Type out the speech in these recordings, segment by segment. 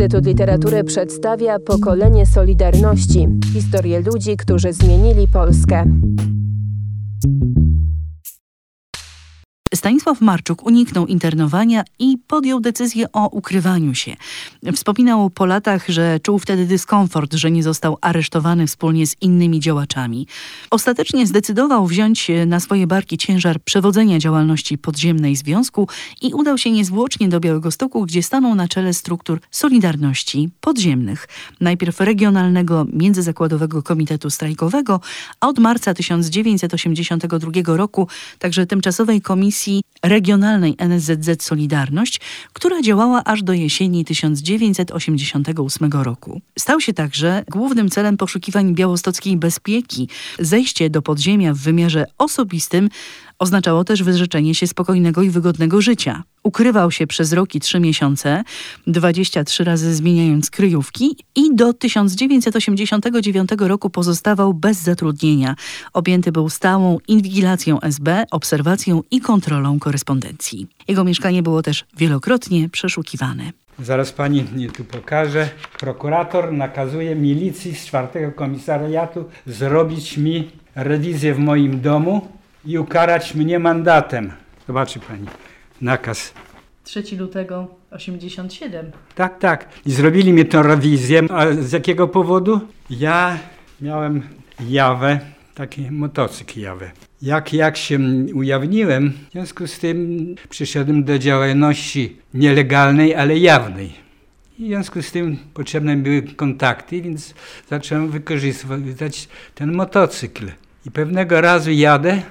Instytut Literatury przedstawia Pokolenie Solidarności. Historię ludzi, którzy zmienili Polskę. Stanisław Marczuk uniknął internowania i podjął decyzję o ukrywaniu się. Wspominał po latach, że czuł wtedy dyskomfort, że nie został aresztowany wspólnie z innymi działaczami. Ostatecznie zdecydował wziąć na swoje barki ciężar przewodzenia działalności podziemnej związku i udał się niezwłocznie do Białegostoku, gdzie stanął na czele struktur Solidarności Podziemnych. Najpierw Regionalnego Międzyzakładowego Komitetu Strajkowego, a od marca 1982 roku także Tymczasowej Komisji Regionalnej NSZZ Solidarność, która działała aż do jesieni 1988 roku. Stał się także głównym celem poszukiwań białostockiej bezpieki. Zejście do podziemia w wymiarze osobistym oznaczało też wyrzeczenie się spokojnego i wygodnego życia. Ukrywał się przez rok i 3 miesiące, 23 razy zmieniając kryjówki i do 1989 roku pozostawał bez zatrudnienia. Objęty był stałą inwigilacją SB, obserwacją i kontrolą korespondencji. Jego mieszkanie było też wielokrotnie przeszukiwane. Zaraz pani mnie tu pokaże. Prokurator nakazuje milicji z 4 komisariatu zrobić mi rewizję w moim domu i ukarać mnie mandatem. Zobaczy pani nakaz. 3 lutego 87. Tak. I zrobili mi tę rewizję. A z jakiego powodu? Ja miałem jawę, taki motocykl jawę. Jak się ujawniłem, w związku z tym przyszedłem do działalności nielegalnej, ale jawnej. I w związku z tym potrzebne były kontakty, więc zacząłem wykorzystywać ten motocykl. I pewnego razu jadę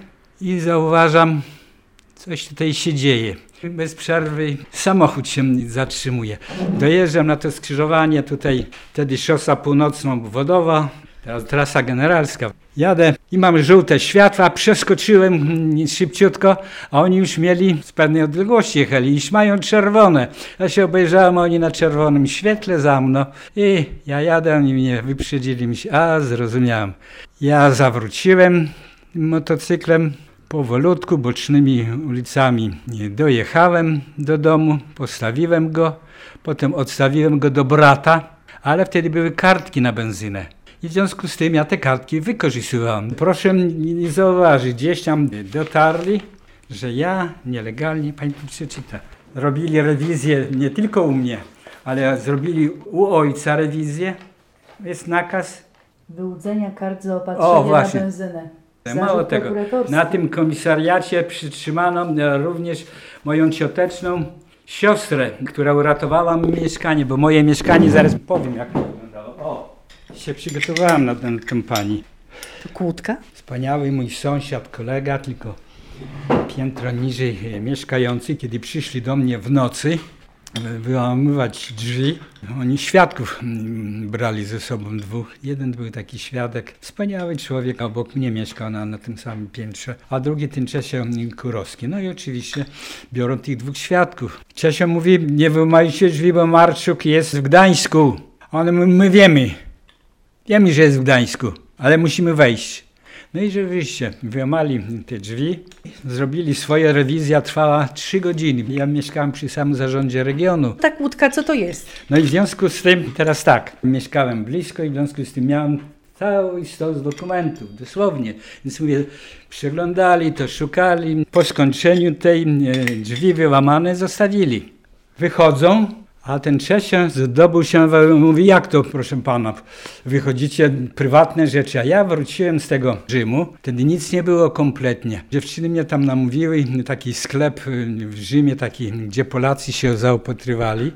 i zauważam, coś tutaj się dzieje. Bez przerwy samochód się zatrzymuje. Dojeżdżam na to skrzyżowanie, tutaj wtedy szosa północno-obwodowa, teraz trasa generalska. Jadę i mam żółte światła, przeskoczyłem szybciutko, a oni już mieli z pewnej odległości jechali, już mają czerwone. Ja się obejrzałem, oni na czerwonym świetle za mną i ja jadę, oni mnie wyprzedzili, zrozumiałem. Ja zawróciłem motocyklem. Powolutku, bocznymi ulicami dojechałem do domu, postawiłem go, potem odstawiłem go do brata, ale wtedy były kartki na benzynę i w związku z tym ja te kartki wykorzystywałem. Proszę mi zauważyć, gdzieś tam dotarli, że ja nielegalnie, pani tu przeczyta, robili rewizję nie tylko u mnie, ale zrobili u ojca rewizję, jest nakaz wyłudzenia kart zaopatrzenia na benzynę. Mało tego, na tym komisariacie przytrzymano również moją cioteczną siostrę, która uratowała mi mieszkanie, bo moje mieszkanie, zaraz powiem jak to wyglądało. Się przygotowałem na tę pani. To kłódka? Wspaniały mój sąsiad, kolega, tylko piętro niżej mieszkający, kiedy przyszli do mnie w nocy wyłamywać drzwi. Oni świadków brali ze sobą 2. Jeden był taki świadek, wspaniały człowiek, obok mnie mieszkał na tym samym piętrze, a drugi ten Czesio Kurowski. No i oczywiście biorą tych 2 świadków. Czesio mówi, nie wyłamajcie drzwi, bo Marczuk jest w Gdańsku. My wiemy, że jest w Gdańsku, ale musimy wejść. No i rzeczywiście wyłamali te drzwi, zrobili swoje, rewizja trwała 3 godziny. Ja mieszkałem przy samym zarządzie regionu. Ta kłódka, co to jest? No i w związku z tym, teraz tak, mieszkałem blisko i w związku z tym miałem cały stos dokumentów, dosłownie. Więc mówię, przeglądali to, szukali. Po skończeniu tej drzwi wyłamane zostawili. Wychodzą. A ten Czesio zdobył się, mówi, jak to, proszę pana, wychodzicie, prywatne rzeczy. A ja wróciłem z tego Rzymu, wtedy nic nie było kompletnie. Dziewczyny mnie tam namówiły, taki sklep w Rzymie, taki, gdzie Polacy się zaopatrywali.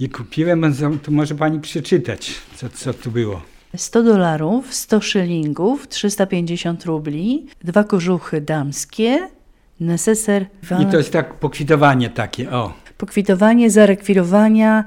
I kupiłem, to może pani przeczytać, co tu było. 100 dolarów, 100 szylingów, 350 rubli, 2 kożuchy damskie, neseser... I to jest tak pokwitowanie takie, Pokwitowanie, zarekwirowania,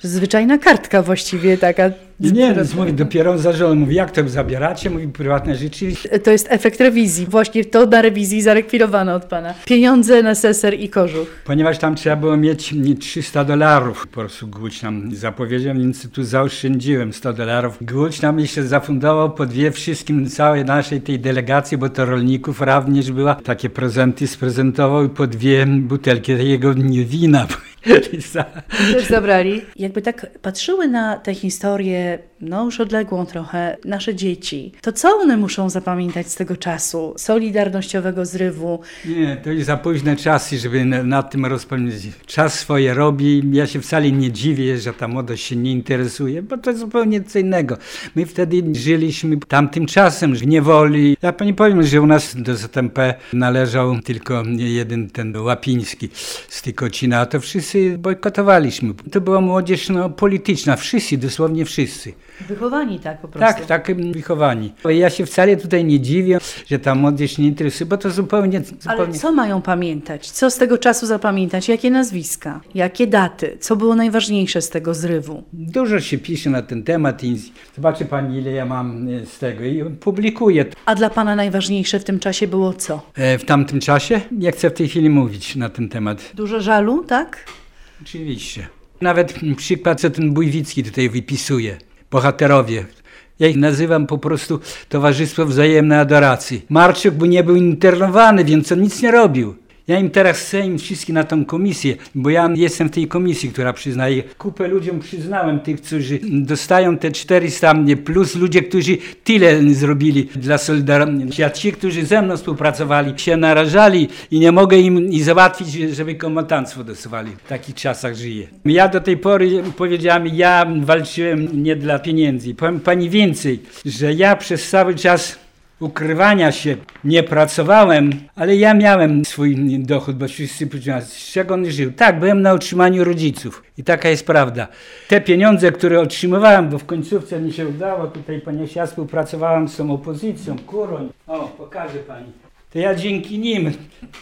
zwyczajna kartka właściwie taka. Nie, mówi, dopiero zażąłem, mówi, jak to zabieracie, mówi, prywatne rzeczy. To jest efekt rewizji, właśnie to na rewizji zarekwirowano od pana. Pieniądze, neseser i kożuch. Ponieważ tam trzeba było mieć $300, po prostu Głódź nam zapowiedział, więc tu zaoszczędziłem $100. Głódź nam jeszcze zafundował po 2 wszystkim, całej naszej tej delegacji, bo to rolników również była. Takie prezenty sprezentował i po 2 butelki jego wina. Też zabrali. Jakby tak patrzyły na tę historię, no już odległą trochę, nasze dzieci, to co one muszą zapamiętać z tego czasu solidarnościowego zrywu? Nie, to jest za późne czasy, żeby nad tym rozpomnieć. Czas swoje robi. Ja się wcale nie dziwię, że ta młodość się nie interesuje, bo to jest zupełnie co innego. My wtedy żyliśmy tamtym czasem, w niewoli. Ja pani powiem, że u nas do ZMP należał tylko jeden ten Łapiński z Tykocina, a to wszyscy bojkotowaliśmy. To była młodzież polityczna, wszyscy, dosłownie wszyscy. Wychowani tak po prostu. Tak, tak, wychowani. Ja się wcale tutaj nie dziwię, że ta młodzież nie interesuje, bo to zupełnie... Ale co mają pamiętać? Co z tego czasu zapamiętać? Jakie nazwiska? Jakie daty? Co było najważniejsze z tego zrywu? Dużo się pisze na ten temat i zobaczy pani, ile ja mam z tego i publikuję. A dla pana najważniejsze w tym czasie było co? W tamtym czasie? Nie chcę w tej chwili mówić na ten temat. Dużo żalu, tak? Oczywiście. Nawet przykład, co ten Bójwicki tutaj wypisuje. Bohaterowie. Ja ich nazywam po prostu Towarzystwo Wzajemnej Adoracji. Marczuk nie był internowany, więc on nic nie robił. Ja im teraz chcę im wszystkich na tą komisję, bo ja jestem w tej komisji, która przyznaje. Kupę ludziom przyznałem, tych, którzy dostają te 400 plus ludzie, którzy tyle zrobili dla Solidarności. A ci, którzy ze mną współpracowali, się narażali i nie mogę im i załatwić, żeby komendanstwo dostawali. W takich czasach żyję. Ja do tej pory powiedziałem, ja walczyłem nie dla pieniędzy. Powiem pani więcej, że ja przez cały czas ukrywania się nie pracowałem, ale ja miałem swój dochód, bo wszyscy powiedzieli, z czego on żył. Tak, byłem na utrzymaniu rodziców i taka jest prawda. Te pieniądze, które otrzymywałem, bo w końcówce mi się udało, tutaj ponieważ ja współpracowałem z tą opozycją, Kuroń, o, pokażę pani, to ja dzięki nim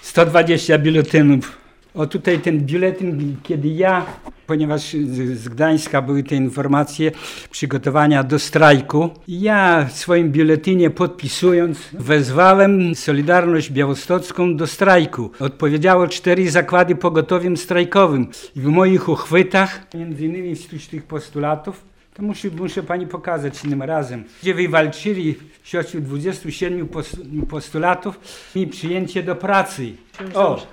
120 biuletynów. O, tutaj ten biuletyn, kiedy ja, ponieważ z Gdańska były te informacje przygotowania do strajku, ja w swoim biuletynie podpisując wezwałem Solidarność Białostocką do strajku. Odpowiedziało 4 zakłady pogotowiem strajkowym. I w moich uchwytach, między innymi wśród tych postulatów, to muszę pani pokazać innym razem, gdzie wywalczyli wśród 27 postulatów i przyjęcie do pracy. O,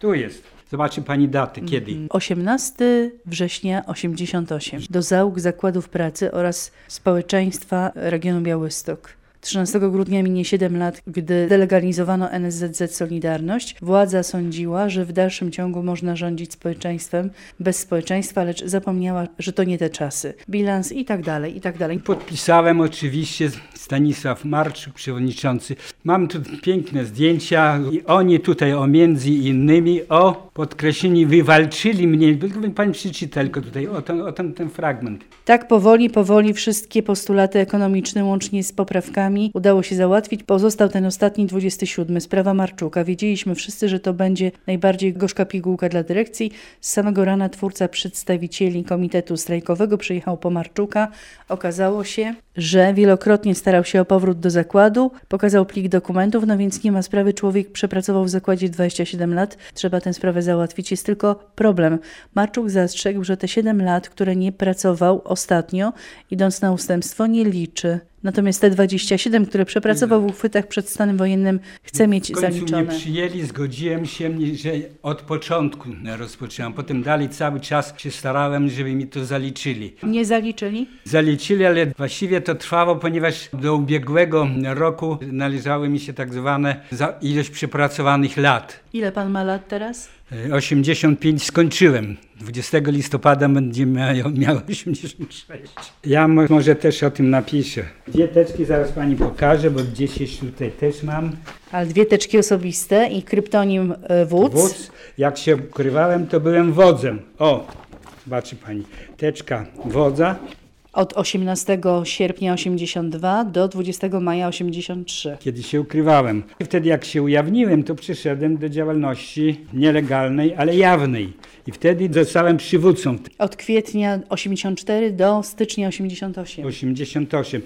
tu jest. Zobaczy pani daty, kiedy. 18 września 88 do załóg zakładów pracy oraz społeczeństwa regionu Białystok. 13 grudnia minie 7 lat, gdy delegalizowano NSZZ Solidarność. Władza sądziła, że w dalszym ciągu można rządzić społeczeństwem bez społeczeństwa, lecz zapomniała, że to nie te czasy. Bilans i tak dalej, i tak dalej. Podpisałem oczywiście Stanisław Marczuk, przewodniczący. Mam tu piękne zdjęcia i oni tutaj o między innymi o podkreśleniu wywalczyli mnie. Pani przeczyta tylko tutaj o ten fragment. Tak powoli wszystkie postulaty ekonomiczne łącznie z poprawkami udało się załatwić. Pozostał ten ostatni 27. Sprawa Marczuka. Wiedzieliśmy wszyscy, że to będzie najbardziej gorzka pigułka dla dyrekcji. Z samego rana twórca przedstawicieli komitetu strajkowego przyjechał po Marczuka. Okazało się, że wielokrotnie starał się o powrót do zakładu. Pokazał plik dokumentów, no więc nie ma sprawy. Człowiek przepracował w zakładzie 27 lat. Trzeba tę sprawę załatwić. Jest tylko problem. Marczuk zastrzegł, że te 7 lat, które nie pracował ostatnio, idąc na ustępstwo, nie liczy. Natomiast te 27, które przepracował w uchwytach przed stanem wojennym, chce mieć zaliczone. W końcu mnie przyjęli, zgodziłem się, że od początku rozpoczęłam. Potem dalej cały czas się starałem, żeby mi to zaliczyli. Nie zaliczyli? Zaliczyli, ale właściwie to trwało, ponieważ do ubiegłego roku należały mi się tak zwane za ilość przepracowanych lat. Ile pan ma lat teraz? 85 skończyłem. 20 listopada będzie miał 86. Ja może też o tym napiszę. Dwie teczki zaraz pani pokażę, bo gdzieś tutaj też mam. Ale dwie teczki osobiste i kryptonim Wódz. Jak się ukrywałem, to byłem wodzem. O, zobaczy pani. Teczka wodza. Od 18 sierpnia 82 do 20 maja 83. Kiedy się ukrywałem. Wtedy jak się ujawniłem, to przyszedłem do działalności nielegalnej, ale jawnej. I wtedy zostałem przywódcą. Od kwietnia 84 do stycznia 88. 88.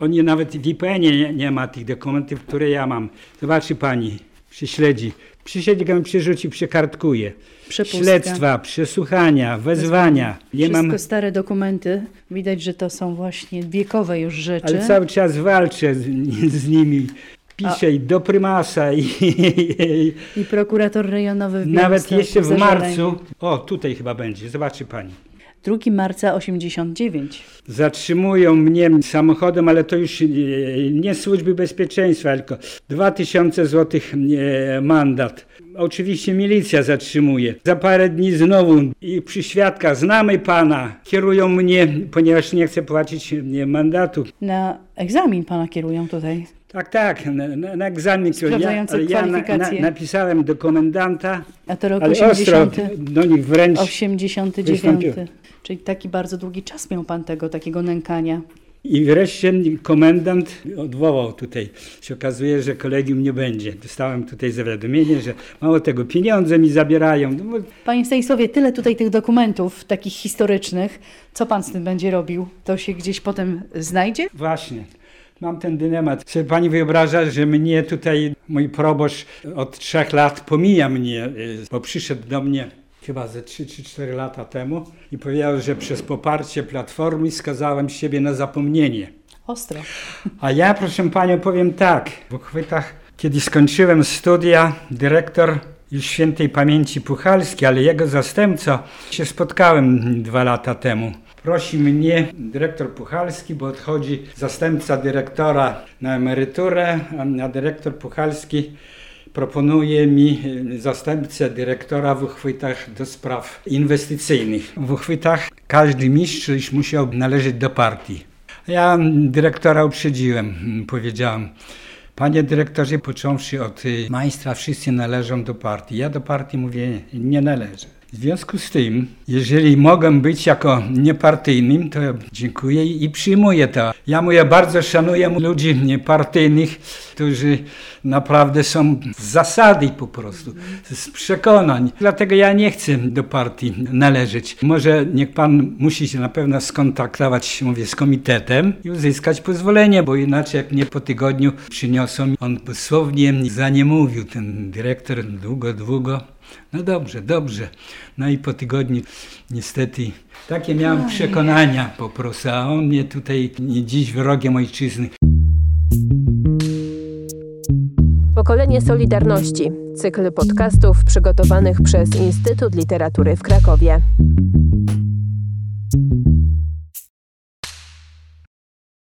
Oni nawet w IPN-ie nie ma tych dokumentów, które ja mam. Zobaczy pani, prześledzi. Przysiedźgam, przerzuci, przekartkuje. Przepustka. Śledztwa, przesłuchania, wezwania. Wszystko stare dokumenty. Widać, że to są właśnie wiekowe już rzeczy. Ale cały czas walczę z nimi. pisze i do prymasa i prokurator rejonowy w Białymstoku. Nawet jeszcze w marcu, o tutaj chyba będzie, zobaczy pani. 2 marca 89. Zatrzymują mnie samochodem, ale to już nie służby bezpieczeństwa, tylko 2000 zł mandat. Oczywiście milicja zatrzymuje. Za parę dni znowu i przy świadkach znamy pana. Kierują mnie, ponieważ nie chcę płacić mandatu. Na egzamin pana kierują tutaj. Tak, na egzamin. Ja napisałem do komendanta. A to rok 80, do nich wręcz 89. Czyli taki bardzo długi czas miał pan tego takiego nękania. I wreszcie komendant odwołał tutaj. Się okazuje, że kolegium nie będzie. Dostałem tutaj zawiadomienie, że mało tego, pieniądze mi zabierają. Panie Stanisławie, tyle tutaj tych dokumentów takich historycznych. Co pan z tym będzie robił? To się gdzieś potem znajdzie? Właśnie. Mam ten dylemat. Czy pani wyobraża, że mnie tutaj mój proboszcz od 3 lat pomija mnie, bo przyszedł do mnie chyba ze 3 czy 4 lata temu i powiedział, że przez poparcie Platformy skazałem siebie na zapomnienie. Ostro. A ja, proszę panią, powiem tak. W uchwytach, kiedy skończyłem studia, dyrektor już świętej pamięci Puchalski, ale jego zastępca, się spotkałem 2 lata temu. Prosi mnie dyrektor Puchalski, bo odchodzi zastępca dyrektora na emeryturę, a dyrektor Puchalski proponuje mi zastępcę dyrektora w uchwytach do spraw inwestycyjnych. W uchwytach każdy mistrz musiał należeć do partii. Ja dyrektora uprzedziłem, powiedziałem: panie dyrektorze, począwszy od majstra, wszyscy należą do partii. Ja do partii, mówię, nie należę. W związku z tym, jeżeli mogę być jako niepartyjnym, to dziękuję i przyjmuję to. Ja mówię, bardzo szanuję ludzi niepartyjnych, którzy naprawdę są z zasady po prostu, z przekonań. Dlatego ja nie chcę do partii należeć. Może niech pan musi się na pewno skontaktować, mówię, z komitetem i uzyskać pozwolenie, bo inaczej jak mnie po tygodniu przyniosą, on dosłownie za nie mówił, ten dyrektor, długo. No dobrze. No i po tygodniu niestety takie miałem przekonania po prostu, a on mnie tutaj dziś wrogiem ojczyzny. Pokolenie Solidarności. Cykl podcastów przygotowanych przez Instytut Literatury w Krakowie.